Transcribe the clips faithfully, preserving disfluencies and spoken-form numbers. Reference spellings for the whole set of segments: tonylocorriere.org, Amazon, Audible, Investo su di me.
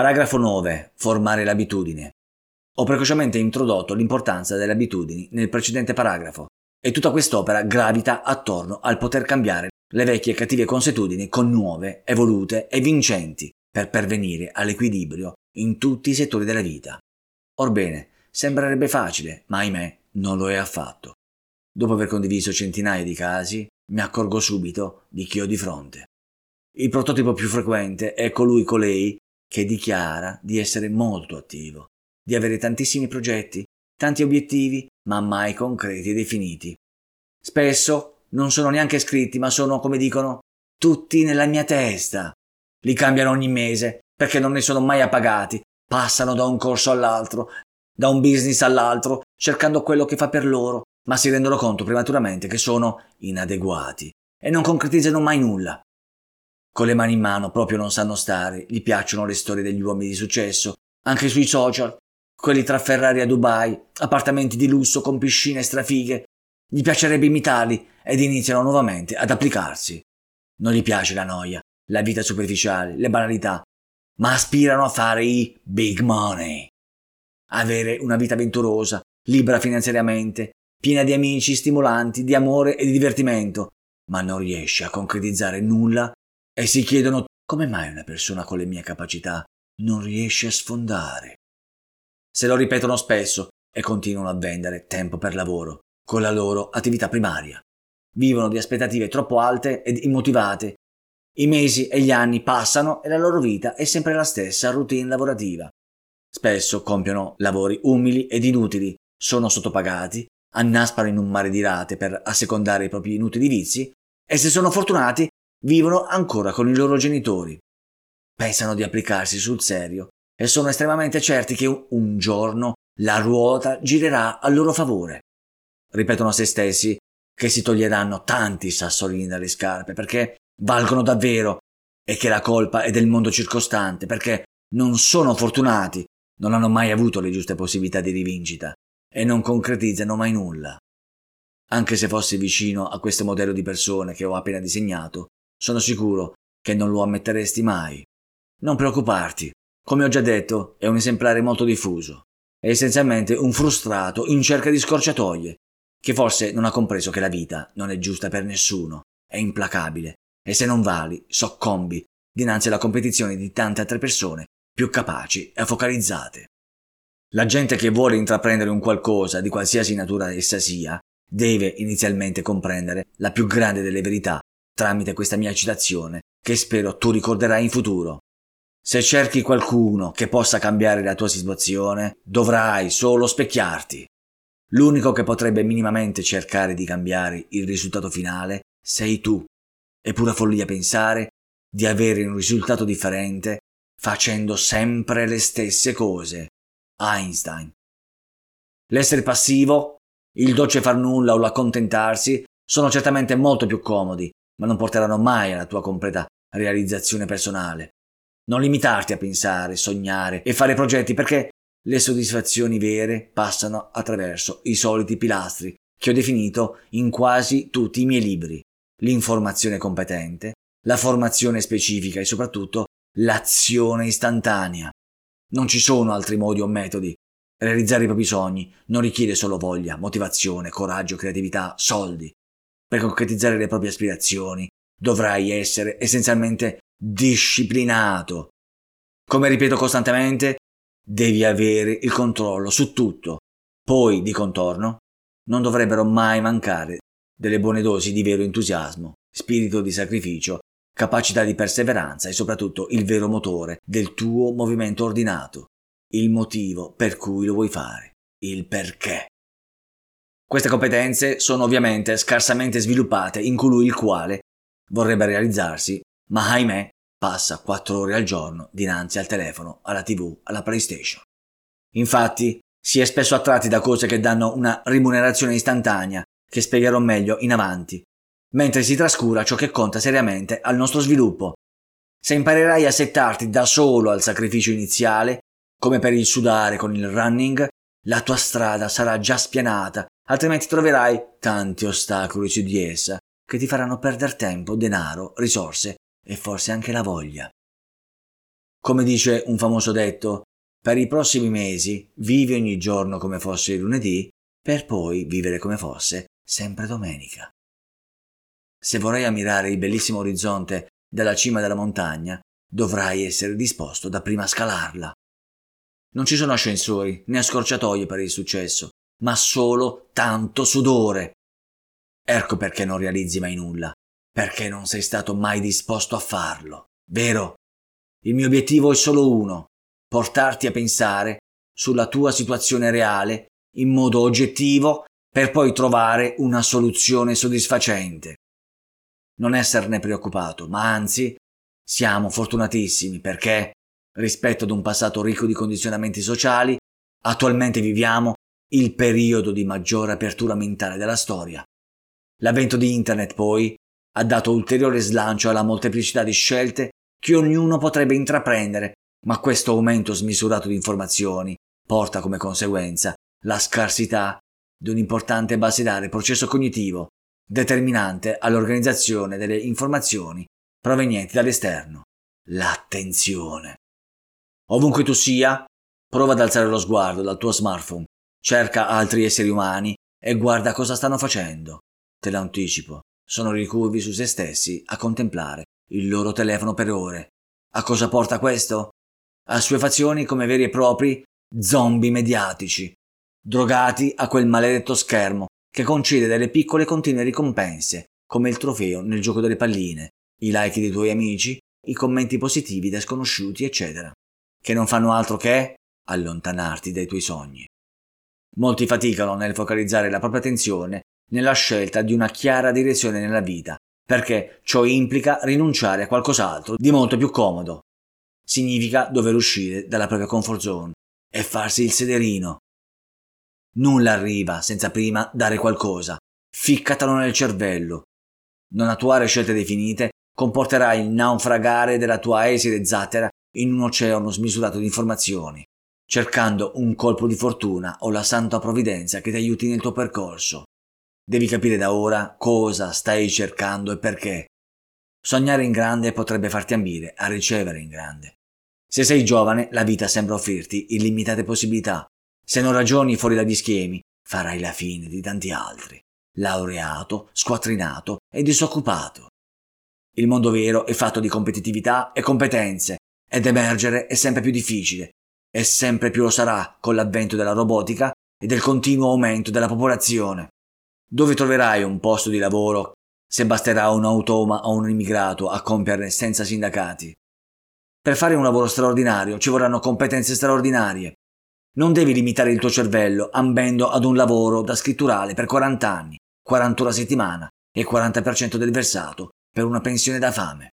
Paragrafo nove. Formare l'abitudine. Ho precocemente introdotto l'importanza delle abitudini nel precedente paragrafo e tutta quest'opera gravita attorno al poter cambiare le vecchie e cattive consuetudini con nuove, evolute e vincenti per pervenire all'equilibrio in tutti i settori della vita. Orbene, sembrerebbe facile, ma ahimè non lo è affatto. Dopo aver condiviso centinaia di casi, mi accorgo subito di chi ho di fronte. Il prototipo più frequente è colui colei che dichiara di essere molto attivo, di avere tantissimi progetti, tanti obiettivi, ma mai concreti e definiti. Spesso non sono neanche scritti, ma sono, come dicono, tutti nella mia testa. Li cambiano ogni mese perché non ne sono mai appagati, passano da un corso all'altro, da un business all'altro, cercando quello che fa per loro, ma si rendono conto prematuramente che sono inadeguati e non concretizzano mai nulla. Con le mani in mano proprio non sanno stare, gli piacciono le storie degli uomini di successo, anche sui social, quelli tra Ferrari a Dubai, appartamenti di lusso con piscine strafighe. Gli piacerebbe imitarli ed iniziano nuovamente ad applicarsi. Non gli piace la noia, la vita superficiale, le banalità, ma aspirano a fare i big money. Avere una vita avventurosa, libera finanziariamente, piena di amici stimolanti, di amore e di divertimento, ma non riesce a concretizzare nulla e si chiedono come mai una persona con le mie capacità non riesce a sfondare. Se lo ripetono spesso e continuano a vendere tempo per lavoro con la loro attività primaria. Vivono di aspettative troppo alte ed immotivate. I mesi e gli anni passano e la loro vita è sempre la stessa routine lavorativa. Spesso compiono lavori umili ed inutili, sono sottopagati, annaspano in un mare di rate per assecondare i propri inutili vizi e se sono fortunati vivono ancora con i loro genitori. Pensano di applicarsi sul serio e sono estremamente certi che un giorno la ruota girerà a loro favore. Ripetono a se stessi che si toglieranno tanti sassolini dalle scarpe perché valgono davvero e che la colpa è del mondo circostante perché non sono fortunati, non hanno mai avuto le giuste possibilità di rivincita e non concretizzano mai nulla. Anche se fossi vicino a questo modello di persone che ho appena disegnato, sono sicuro che non lo ammetteresti mai. Non preoccuparti, come ho già detto, è un esemplare molto diffuso. È essenzialmente un frustrato in cerca di scorciatoie, che forse non ha compreso che la vita non è giusta per nessuno, è implacabile e se non vali, soccombi dinanzi alla competizione di tante altre persone più capaci e focalizzate. La gente che vuole intraprendere un qualcosa di qualsiasi natura essa sia, deve inizialmente comprendere la più grande delle verità tramite questa mia citazione che spero tu ricorderai in futuro. Se cerchi qualcuno che possa cambiare la tua situazione, dovrai solo specchiarti. L'unico che potrebbe minimamente cercare di cambiare il risultato finale sei tu. È pura follia pensare di avere un risultato differente facendo sempre le stesse cose. Einstein. L'essere passivo, il dolce far nulla o l'accontentarsi sono certamente molto più comodi, ma non porteranno mai alla tua completa realizzazione personale. Non limitarti a pensare, sognare e fare progetti perché le soddisfazioni vere passano attraverso i soliti pilastri che ho definito in quasi tutti i miei libri: l'informazione competente, la formazione specifica e soprattutto l'azione istantanea. Non ci sono altri modi o metodi. Realizzare i propri sogni non richiede solo voglia, motivazione, coraggio, creatività, soldi. Per concretizzare le proprie aspirazioni dovrai essere essenzialmente disciplinato. Come ripeto costantemente, devi avere il controllo su tutto. Poi, di contorno, non dovrebbero mai mancare delle buone dosi di vero entusiasmo, spirito di sacrificio, capacità di perseveranza e soprattutto il vero motore del tuo movimento ordinato, il motivo per cui lo vuoi fare, il perché. Queste competenze sono ovviamente scarsamente sviluppate in colui il quale vorrebbe realizzarsi, ma ahimè passa quattro ore al giorno dinanzi al telefono, alla tivù, alla PlayStation. Infatti si è spesso attratti da cose che danno una rimunerazione istantanea, che spiegherò meglio in avanti, mentre si trascura ciò che conta seriamente al nostro sviluppo. Se imparerai a settarti da solo al sacrificio iniziale, come per il sudare con il running, la tua strada sarà già spianata, altrimenti troverai tanti ostacoli su di essa che ti faranno perdere tempo, denaro, risorse e forse anche la voglia. Come dice un famoso detto, per i prossimi mesi vivi ogni giorno come fosse lunedì, per poi vivere come fosse sempre domenica. Se vorrai ammirare il bellissimo orizzonte dalla cima della montagna, dovrai essere disposto da prima a scalarla. Non ci sono ascensori né scorciatoie per il successo, ma solo tanto sudore. Ecco perché non realizzi mai nulla, perché non sei stato mai disposto a farlo, vero? Il mio obiettivo è solo uno: portarti a pensare sulla tua situazione reale in modo oggettivo per poi trovare una soluzione soddisfacente. Non esserne preoccupato, ma anzi, siamo fortunatissimi perché, rispetto ad un passato ricco di condizionamenti sociali, attualmente viviamo il periodo di maggiore apertura mentale della storia. L'avvento di Internet, poi, ha dato ulteriore slancio alla molteplicità di scelte che ognuno potrebbe intraprendere, ma questo aumento smisurato di informazioni porta come conseguenza la scarsità di un importante basilare processo cognitivo, determinante all'organizzazione delle informazioni provenienti dall'esterno: l'attenzione. Ovunque tu sia, prova ad alzare lo sguardo dal tuo smartphone, cerca altri esseri umani e guarda cosa stanno facendo. Te lo anticipo, sono ricurvi su se stessi a contemplare il loro telefono per ore. A cosa porta questo? A suefazioni come veri e propri zombie mediatici, drogati a quel maledetto schermo che concede delle piccole e continue ricompense, come il trofeo nel gioco delle palline, i like dei tuoi amici, i commenti positivi da sconosciuti, eccetera, che non fanno altro che allontanarti dai tuoi sogni. Molti faticano nel focalizzare la propria attenzione nella scelta di una chiara direzione nella vita, perché ciò implica rinunciare a qualcos'altro di molto più comodo. Significa dover uscire dalla propria comfort zone e farsi il sederino. Nulla arriva senza prima dare qualcosa. Ficcatelo nel cervello. Non attuare scelte definite comporterà il naufragare della tua esile zattera in un oceano smisurato di informazioni, cercando un colpo di fortuna o la santa provvidenza che ti aiuti nel tuo percorso. Devi capire da ora cosa stai cercando e perché. Sognare in grande potrebbe farti ambire a ricevere in grande. Se sei giovane, la vita sembra offrirti illimitate possibilità. Se non ragioni fuori dagli schemi, farai la fine di tanti altri, laureato, squattrinato e disoccupato. Il mondo vero è fatto di competitività e competenze, ed emergere è sempre più difficile, e sempre più lo sarà con l'avvento della robotica e del continuo aumento della popolazione. Dove troverai un posto di lavoro se basterà un automa o un immigrato a compierne senza sindacati? Per fare un lavoro straordinario ci vorranno competenze straordinarie. Non devi limitare il tuo cervello ambendo ad un lavoro da scritturale per quaranta anni, quaranta ore a settimana e quaranta per cento del versato per una pensione da fame.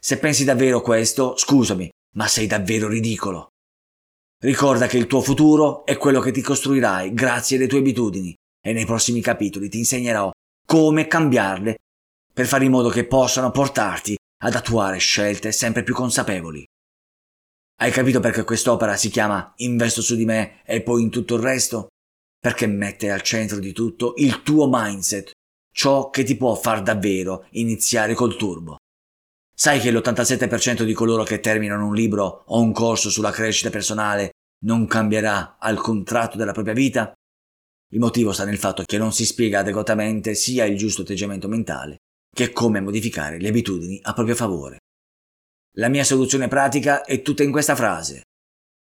Se pensi davvero questo, scusami, ma sei davvero ridicolo. Ricorda che il tuo futuro è quello che ti costruirai grazie alle tue abitudini, e nei prossimi capitoli ti insegnerò come cambiarle per fare in modo che possano portarti ad attuare scelte sempre più consapevoli. Hai capito perché quest'opera si chiama Investo su di me e poi in tutto il resto? Perché mette al centro di tutto il tuo mindset, ciò che ti può far davvero iniziare col turbo. Sai che l'ottantasette per cento di coloro che terminano un libro o un corso sulla crescita personale non cambierà alcun tratto della propria vita? Il motivo sta nel fatto che non si spiega adeguatamente sia il giusto atteggiamento mentale che come modificare le abitudini a proprio favore. La mia soluzione pratica è tutta in questa frase.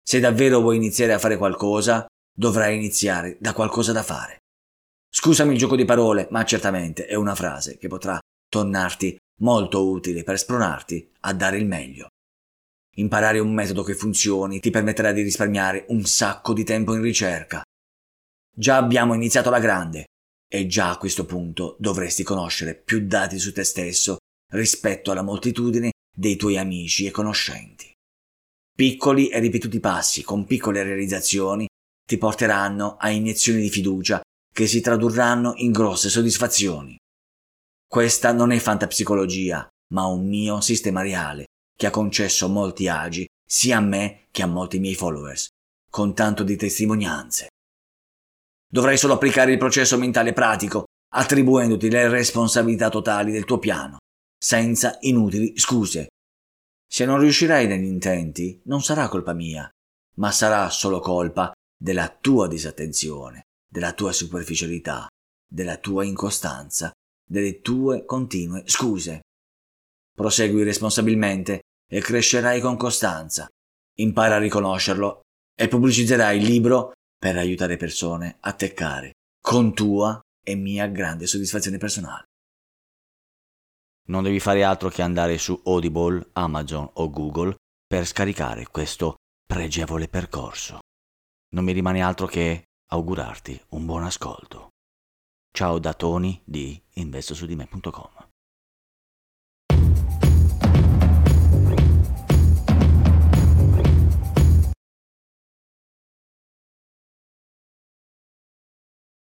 Se davvero vuoi iniziare a fare qualcosa, dovrai iniziare da qualcosa da fare. Scusami il gioco di parole, ma certamente è una frase che potrà tornarti molto utile per spronarti a dare il meglio. Imparare un metodo che funzioni ti permetterà di risparmiare un sacco di tempo in ricerca. Già abbiamo iniziato alla grande e già a questo punto dovresti conoscere più dati su te stesso rispetto alla moltitudine dei tuoi amici e conoscenti. Piccoli e ripetuti passi con piccole realizzazioni ti porteranno a iniezioni di fiducia che si tradurranno in grosse soddisfazioni. Questa non è fantapsicologia, ma un mio sistema reale che ha concesso molti agi sia a me che a molti miei followers, con tanto di testimonianze. Dovrai solo applicare il processo mentale pratico, attribuendoti le responsabilità totali del tuo piano, senza inutili scuse. Se non riuscirai negli intenti, non sarà colpa mia, ma sarà solo colpa della tua disattenzione, della tua superficialità, della tua incostanza, delle tue continue scuse. Prosegui responsabilmente e crescerai con costanza. Impara a riconoscerlo e pubblicizzerai il libro per aiutare persone a teccare, con tua e mia grande soddisfazione personale. Non devi fare altro che andare su Audible, Amazon o Google per scaricare questo pregevole percorso. Non mi rimane altro che augurarti un buon ascolto. Ciao da Tony di investo su di me punto com.